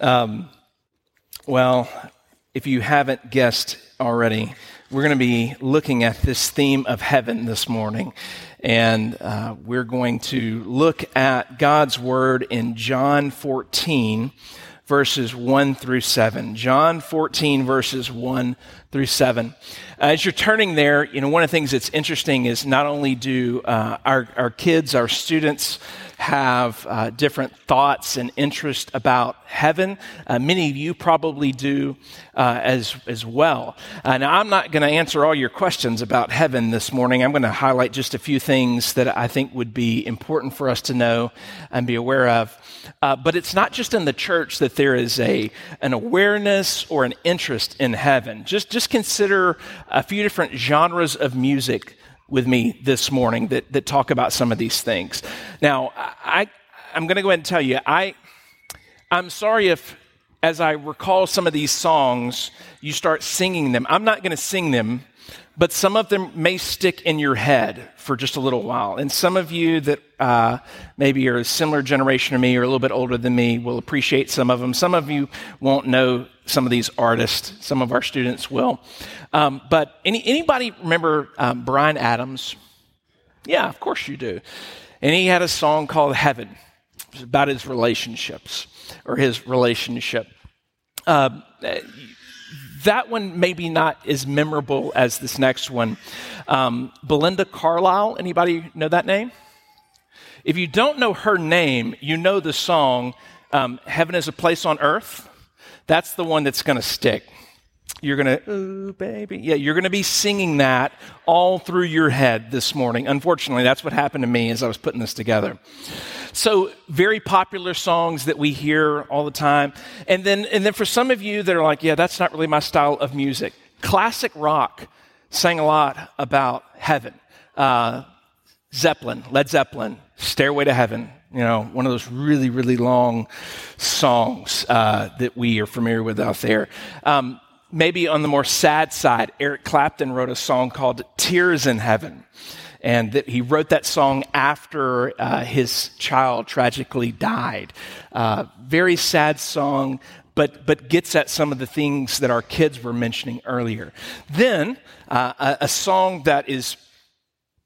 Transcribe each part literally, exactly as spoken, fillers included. Um, well, if you haven't guessed already, we're going to be looking at this theme of heaven this morning. And uh, we're going to look at God's word in John fourteen, verses one through seven. John fourteen, verses one through seven. As you're turning there, you know, one of the things that's interesting is not only do uh, our, our kids, our students, have uh, different thoughts and interest about heaven. Uh, many of you probably do uh, as as well. Uh, now, I'm not going to answer all your questions about heaven this morning. I'm going to highlight just a few things that I think would be important for us to know and be aware of. Uh, but it's not just in the church that there is a an awareness or an interest in heaven. Just just consider a few different genres of music with me this morning that, that talk about some of these things. Now, I, I'm going to go ahead and tell you, I, I'm sorry if, as I recall some of these songs, you start singing them. I'm not going to sing them, but some of them may stick in your head for just a little while. And some of you that uh, maybe are a similar generation to me or a little bit older than me will appreciate some of them. Some of you won't know some of these artists. Some of our students will. Um, but any, anybody remember um, Bryan Adams? Yeah, of course you do. And he had a song called Heaven. It was about his relationships or his relationship. Um uh, That one maybe not as memorable as this next one. Um, Belinda Carlisle, anybody know that name? If you don't know her name, you know the song, um, Heaven is a Place on Earth. That's the one that's going to stick. You're going to, ooh, baby. Yeah, you're going to be singing that all through your head this morning. Unfortunately, that's what happened to me as I was putting this together. So very popular songs that we hear all the time. And then and then for some of you that are like, yeah, that's not really my style of music. Classic rock sang a lot about heaven. Uh, Zeppelin, Led Zeppelin, Stairway to Heaven. You know, one of those really, really long songs uh, that we are familiar with out there. Um, Maybe on the more sad side, Eric Clapton wrote a song called Tears in Heaven. And that he wrote that song after uh, his child tragically died. Uh, very sad song, but but gets at some of the things that our kids were mentioning earlier. Then uh, a, a song that is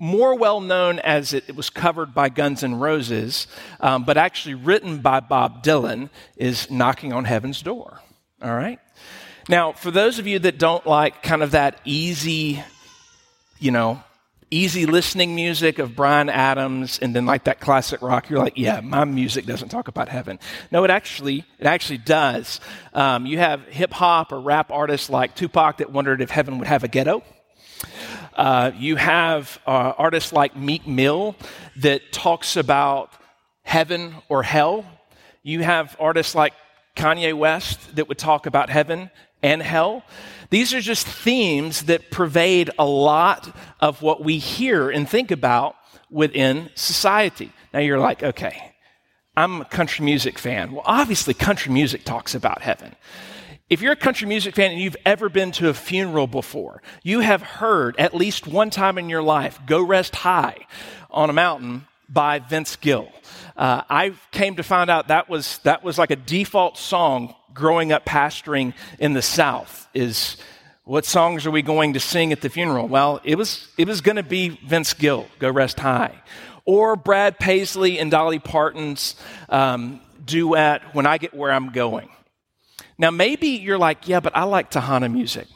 more well-known as it, it was covered by Guns N' Roses, um, but actually written by Bob Dylan, is Knocking on Heaven's Door. All right? Now, for those of you that don't like kind of that easy, you know, easy listening music of Bryan Adams and then like that classic rock, you're like, yeah, my music doesn't talk about heaven. No, it actually it actually does. Um, you have hip-hop or rap artists like Tupac that wondered if heaven would have a ghetto. Uh, you have uh, artists like Meek Mill that talks about heaven or hell. You have artists like Kanye West that would talk about heaven and hell. These are just themes that pervade a lot of what we hear and think about within society. Now you're like, okay, I'm a country music fan. Well, obviously country music talks about heaven. If you're a country music fan and you've ever been to a funeral before, you have heard at least one time in your life, Go Rest High on a Mountain by Vince Gill. Uh, I came to find out that was that was like a default song growing up pastoring in the South. Is what songs are we going to sing at the funeral? Well, it was it was going to be Vince Gill, Go Rest High, or Brad Paisley and Dolly Parton's um, duet When I Get Where I'm Going. Now maybe you're like, yeah, but I like Tejano music.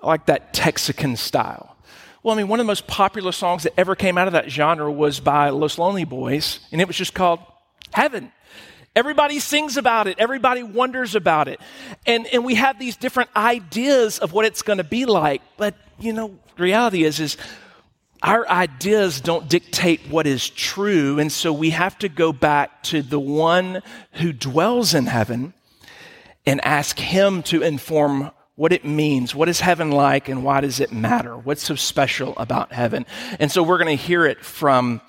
I like that Texican style. Well, I mean, one of the most popular songs that ever came out of that genre was by Los Lonely Boys, and it was just called Heaven. Everybody sings about it. Everybody wonders about it. And and we have these different ideas of what it's going to be like, but, you know, the reality is, is our ideas don't dictate what is true, and so we have to go back to the one who dwells in heaven and ask him to inform what it means, what is heaven like, and why does it matter? What's so special about heaven? And so we're going to hear it from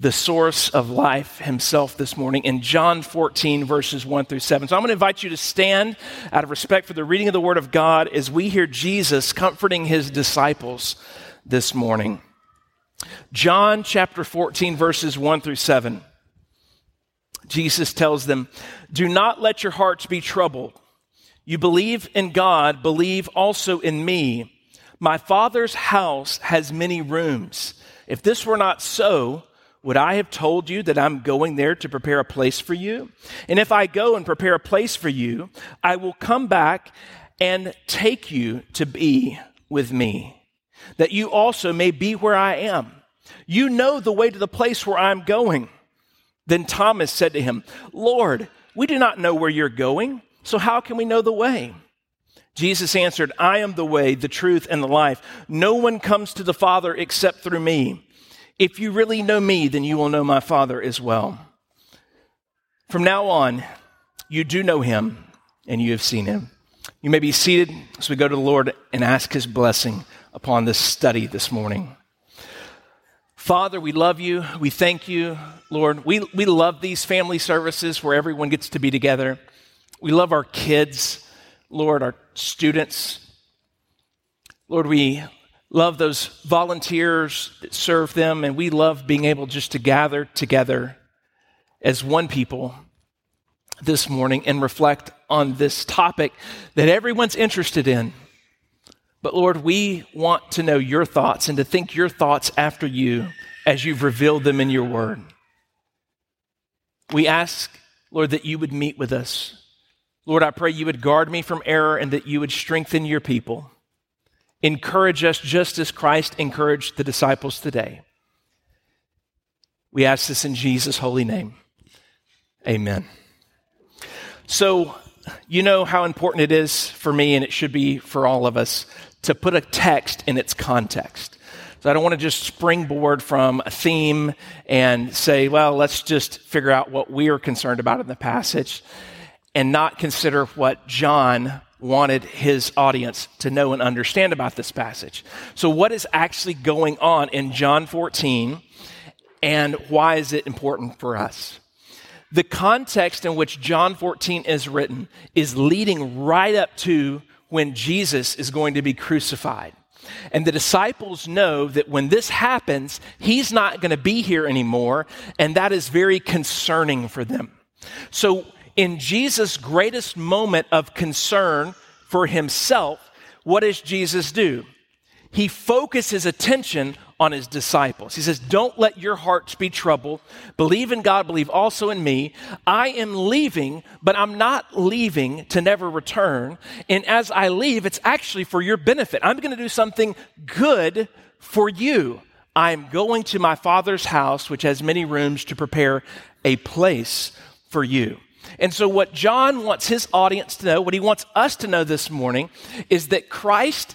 the source of life himself this morning in John fourteen, verses one through seven. So I'm going to invite you to stand out of respect for the reading of the Word of God as we hear Jesus comforting his disciples this morning. John chapter fourteen, verses one through seven. Jesus tells them, "Do not let your hearts be troubled. You believe in God, believe also in me. My Father's house has many rooms. If this were not so, would I have told you that I'm going there to prepare a place for you? And if I go and prepare a place for you, I will come back and take you to be with me, that you also may be where I am. You know the way to the place where I'm going." Then Thomas said to him, "Lord, we do not know where you're going, so how can we know the way?" Jesus answered, "I am the way, the truth, and the life. No one comes to the Father except through me. If you really know me, then you will know my Father as well. From now on, you do know him, and you have seen him." You may be seated as we go to the Lord and ask his blessing upon this study this morning. Father, we love you. We thank you, Lord. We, we love these family services where everyone gets to be together. We love our kids, Lord, our students. Lord, we love those volunteers that serve them, and we love being able just to gather together as one people this morning and reflect on this topic that everyone's interested in. But Lord, we want to know your thoughts and to think your thoughts after you as you've revealed them in your word. We ask, Lord, that you would meet with us. Lord, I pray you would guard me from error and that you would strengthen your people. Encourage us just as Christ encouraged the disciples today. We ask this in Jesus' holy name. Amen. So, you know how important it is for me, and it should be for all of us, to put a text in its context. So I don't want to just springboard from a theme and say, well, let's just figure out what we are concerned about in the passage, and not consider what John wanted his audience to know and understand about this passage. So what is actually going on in John fourteen, and why is it important for us? The context in which John fourteen is written is leading right up to when Jesus is going to be crucified. And the disciples know that when this happens, he's not going to be here anymore, and that is very concerning for them. So in Jesus' greatest moment of concern for himself, what does Jesus do? He focuses attention on his disciples. He says, "Don't let your hearts be troubled. Believe in God, believe also in me. I am leaving, but I'm not leaving to never return. And as I leave, it's actually for your benefit. I'm going to do something good for you. I'm going to my Father's house, which has many rooms, to prepare a place for you." And so what John wants his audience to know, what he wants us to know this morning, is that Christ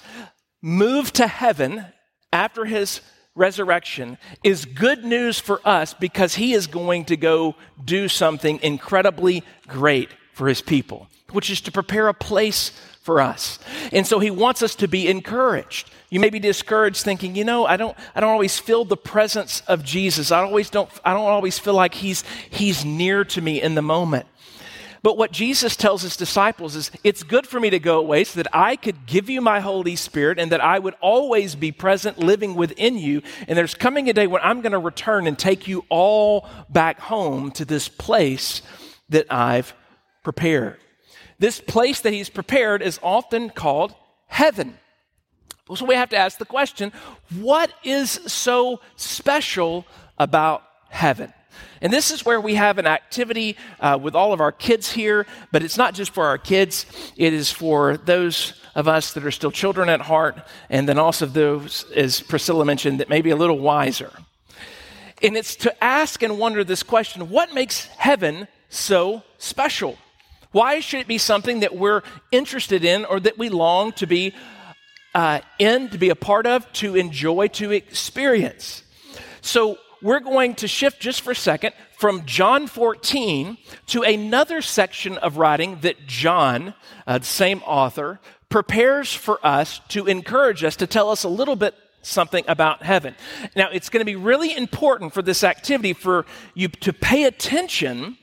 moved to heaven after his resurrection is good news for us, because he is going to go do something incredibly great for his people, which is to prepare a place for us. And so he wants us to be encouraged. You may be discouraged thinking, you know, I don't I don't always feel the presence of Jesus. I always don't I don't always feel like he's he's near to me in the moment. But what Jesus tells his disciples is, it's good for me to go away so that I could give you my Holy Spirit and that I would always be present, living within you. And there's coming a day when I'm going to return and take you all back home to this place that I've prepared. This place that he's prepared is often called heaven. So we have to ask the question, what is so special about heaven? And this is where we have an activity uh, with all of our kids here, but it's not just for our kids. It is for those of us that are still children at heart, and then also those, as Priscilla mentioned, that may be a little wiser. And it's to ask and wonder this question, what makes heaven so special? Why should it be something that we're interested in or that we long to be uh, in, to be a part of, to enjoy, to experience? So we're going to shift just for a second from John fourteen to another section of writing that John, uh, the same author, prepares for us to encourage us, to tell us a little bit something about heaven. Now, it's going to be really important for this activity for you to pay attention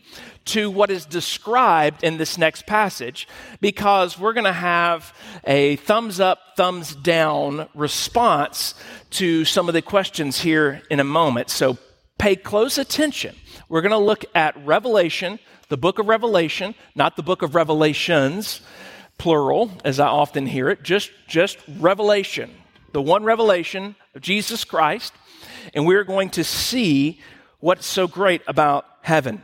to what is described in this next passage, because we're going to have a thumbs up, thumbs down response to some of the questions here in a moment. So pay close attention. We're going to look at Revelation, the book of Revelation, not the book of Revelations, plural, as I often hear it, just, just Revelation, the one revelation of Jesus Christ, and we're going to see what's so great about heaven.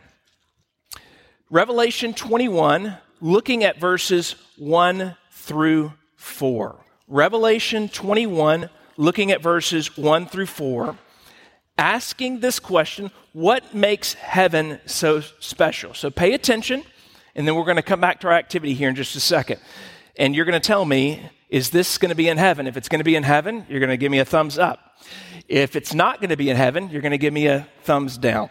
Revelation twenty-one, looking at verses one through four. Revelation twenty-one, looking at verses one through four, asking this question, what makes heaven so special? So pay attention, and then we're going to come back to our activity here in just a second. And you're going to tell me, is this going to be in heaven? If it's going to be in heaven, you're going to give me a thumbs up. If it's not going to be in heaven, you're going to give me a thumbs down.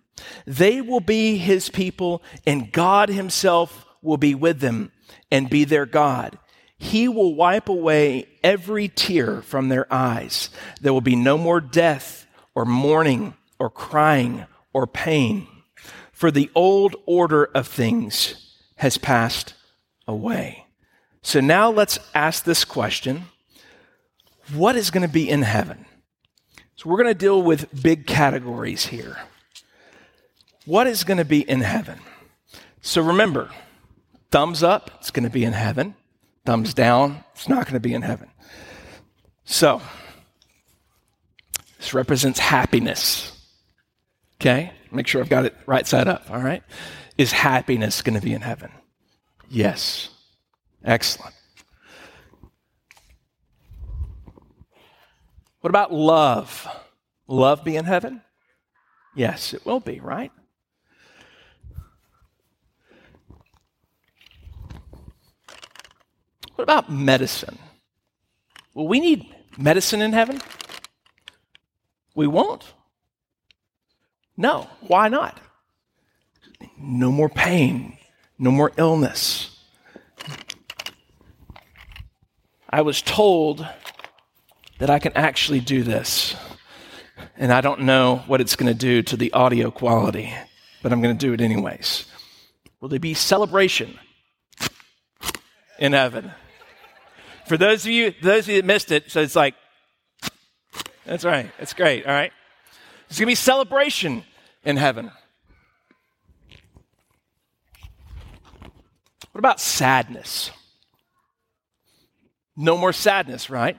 They will be his people, and God himself will be with them and be their God. He will wipe away every tear from their eyes. There will be no more death or mourning or crying or pain, for the old order of things has passed away." So now let's ask this question. What is going to be in heaven? So we're going to deal with big categories here. What is going to be in heaven? So remember, thumbs up, it's going to be in heaven. Thumbs down, it's not going to be in heaven. So, this represents happiness. Okay? Make sure I've got it right side up, all right? Is happiness going to be in heaven? Yes. Excellent. What about love? Will love be in heaven? Yes, it will be, right? What about medicine? Well, we need medicine in heaven. We won't. No, why not? No more pain, no more illness. I was told that I can actually do this, and I don't know what it's going to do to the audio quality, but I'm going to do it anyways. Will there be celebration in heaven? For those of you, those of you that missed it, so it's like, that's right, that's great, all right? There's going to be celebration in heaven. What about sadness? No more sadness, right?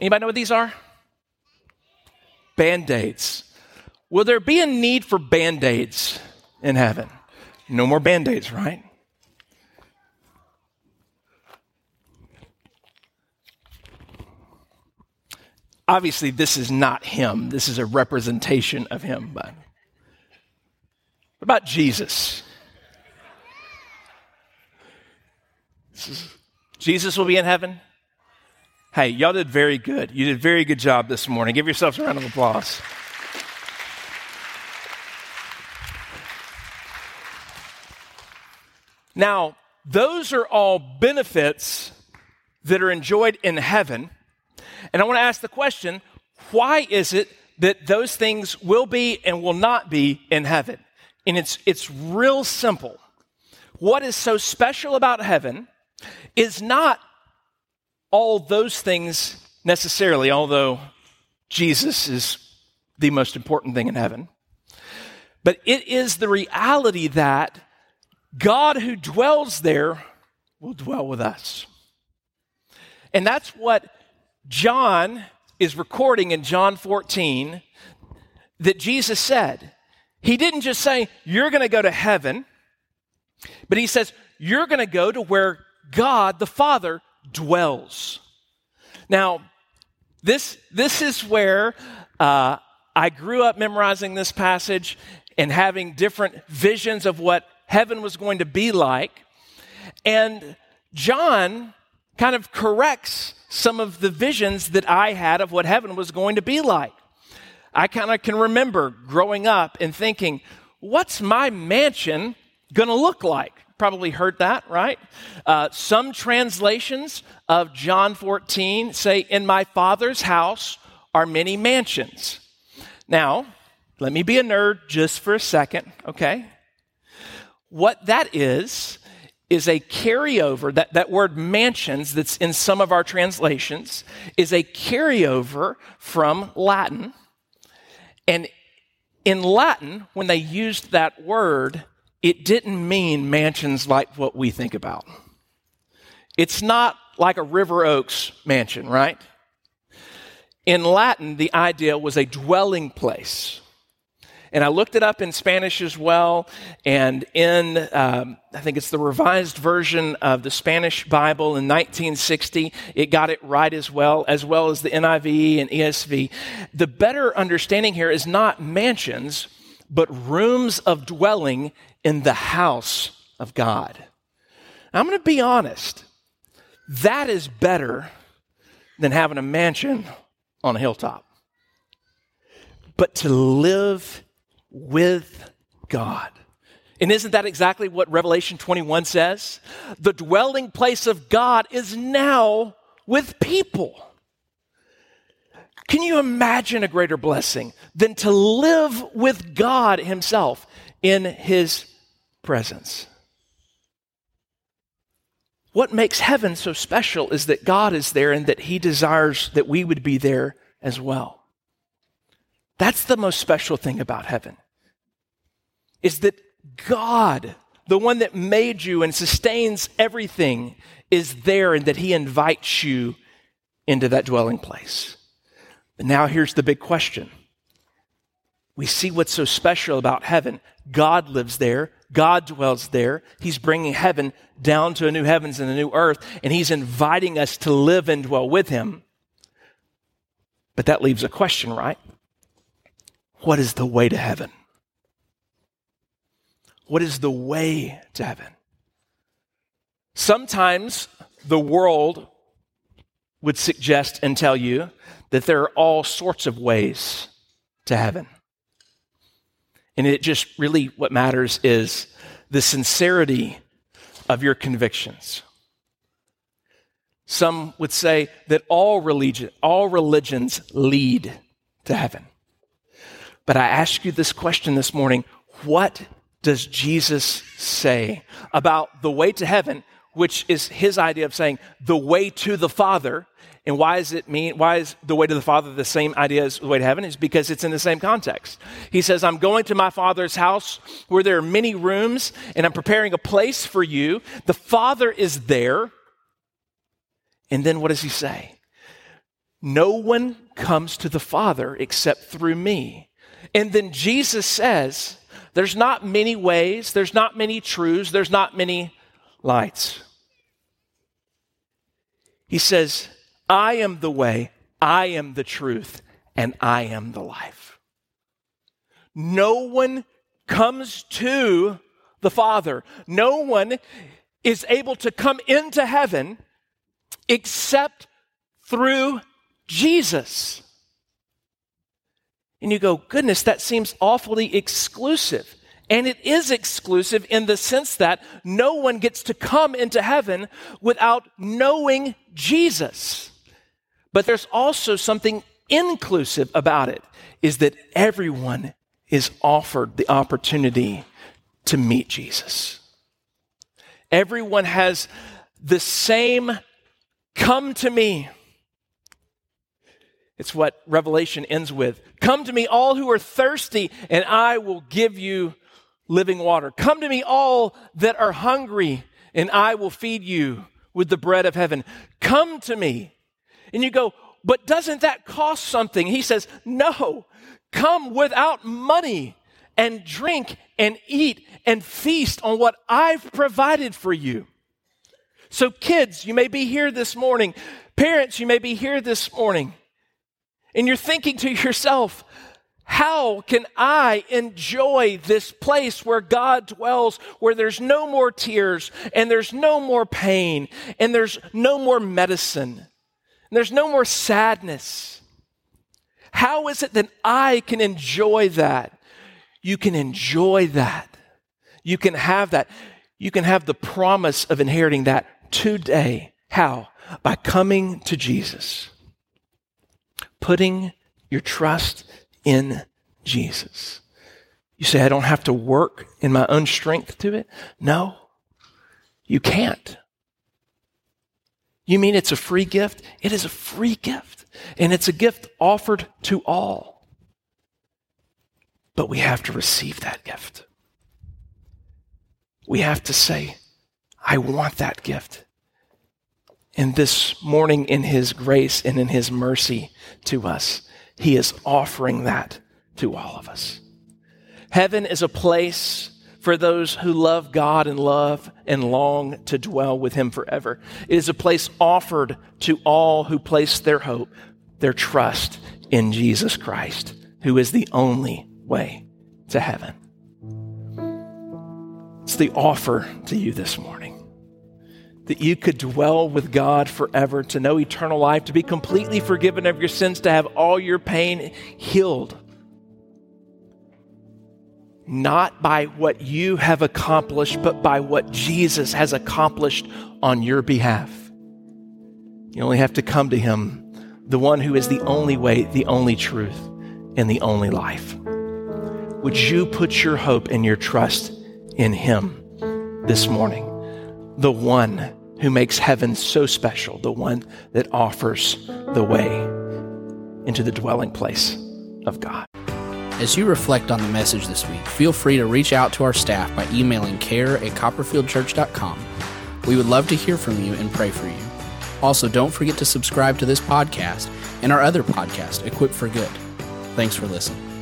Anybody know what these are? Band-Aids. Will there be a need for Band-Aids in heaven? No more Band-Aids, right? Obviously, this is not him. This is a representation of him. But what about Jesus? This is, Jesus will be in heaven? Hey, y'all did very good. You did a very good job this morning. Give yourselves a round of applause. Now, those are all benefits that are enjoyed in heaven. And I want to ask the question, why is it that those things will be and will not be in heaven? And it's it's real simple. What is so special about heaven is not all those things necessarily, although Jesus is the most important thing in heaven. But it is the reality that God who dwells there will dwell with us. And that's what John is recording in John fourteen that Jesus said. He didn't just say, you're going to go to heaven, but he says, you're going to go to where God the Father dwells. Now, this, this is where uh, I grew up memorizing this passage and having different visions of what heaven was going to be like. And John kind of corrects some of the visions that I had of what heaven was going to be like. I kind of can remember growing up and thinking, what's my mansion going to look like? Probably heard that, right? Uh, some translations of John fourteen say, in my Father's house are many mansions. Now, let me be a nerd just for a second, okay? What that is, is a carryover, that, that word mansions that's in some of our translations is a carryover from Latin. And in Latin, when they used that word, it didn't mean mansions like what we think about. It's not like a River Oaks mansion, right? In Latin, the idea was a dwelling place. And I looked it up in Spanish as well, and in, um, I think it's the Revised Version of the Spanish Bible in nineteen sixty, it got it right as well, as well as the N I V and E S V. The better understanding here is not mansions, but rooms of dwelling in the house of God. Now, I'm going to be honest, that is better than having a mansion on a hilltop. But to live with God. And isn't that exactly what Revelation twenty-one says? The dwelling place of God is now with people. Can you imagine a greater blessing than to live with God Himself in His presence? What makes heaven so special is that God is there and that He desires that we would be there as well. That's the most special thing about heaven, is that God, the one that made you and sustains everything, is there and that He invites you into that dwelling place. But now here's the big question. We see what's so special about heaven. God lives there. God dwells there. He's bringing heaven down to a new heavens and a new earth, and He's inviting us to live and dwell with Him. But that leaves a question, right? What is the way to heaven? What is the way to heaven? Sometimes the world would suggest and tell you that there are all sorts of ways to heaven. And it just really, what matters is the sincerity of your convictions. Some would say that all religion, all religions lead to heaven. But I ask you this question this morning, what does Jesus say about the way to heaven, which is His idea of saying the way to the Father? And why is it mean? Why is the way to the Father the same idea as the way to heaven? It's because it's in the same context. He says, I'm going to my Father's house where there are many rooms, and I'm preparing a place for you. The Father is there. And then what does He say? No one comes to the Father except through me. And then Jesus says, there's not many ways, there's not many truths, there's not many lights. He says, I am the way, I am the truth, and I am the life. No one comes to the Father. No one is able to come into heaven except through Jesus. And you go, goodness, that seems awfully exclusive. And it is exclusive in the sense that no one gets to come into heaven without knowing Jesus. But there's also something inclusive about it, is that everyone is offered the opportunity to meet Jesus. Everyone has the same come to me. It's what Revelation ends with. Come to me, all who are thirsty, and I will give you living water. Come to me, all that are hungry, and I will feed you with the bread of heaven. Come to me. And you go, but doesn't that cost something? He says, no, come without money and drink and eat and feast on what I've provided for you. So kids, you may be here this morning. Parents, you may be here this morning. And you're thinking to yourself, How can I enjoy this place where God dwells, where there's no more tears and there's no more pain and there's no more medicine and there's no more sadness? How is it that I can enjoy that? You can enjoy that. You can have that. You can have the promise of inheriting that today. How? By coming to Jesus. Putting your trust in Jesus. You say, I don't have to work in my own strength to it? No, you can't. You mean it's a free gift? It is a free gift, and it's a gift offered to all. But we have to receive that gift. We have to say, I want that gift. And this morning, in His grace and in His mercy to us, He is offering that to all of us. Heaven is a place for those who love God and love and long to dwell with Him forever. It is a place offered to all who place their hope, their trust in Jesus Christ, who is the only way to heaven. It's the offer to you this morning, that you could dwell with God forever, to know eternal life, to be completely forgiven of your sins, to have all your pain healed. Not by what you have accomplished, but by what Jesus has accomplished on your behalf. You only have to come to Him, the one who is the only way, the only truth, and the only life. Would you put your hope and your trust in Him this morning? The one who makes heaven so special, the one that offers the way into the dwelling place of God. As you reflect on the message this week, feel free to reach out to our staff by emailing care at copperfield church dot com. We would love to hear from you and pray for you. Also, don't forget to subscribe to this podcast and our other podcast, Equipped for Good. Thanks for listening.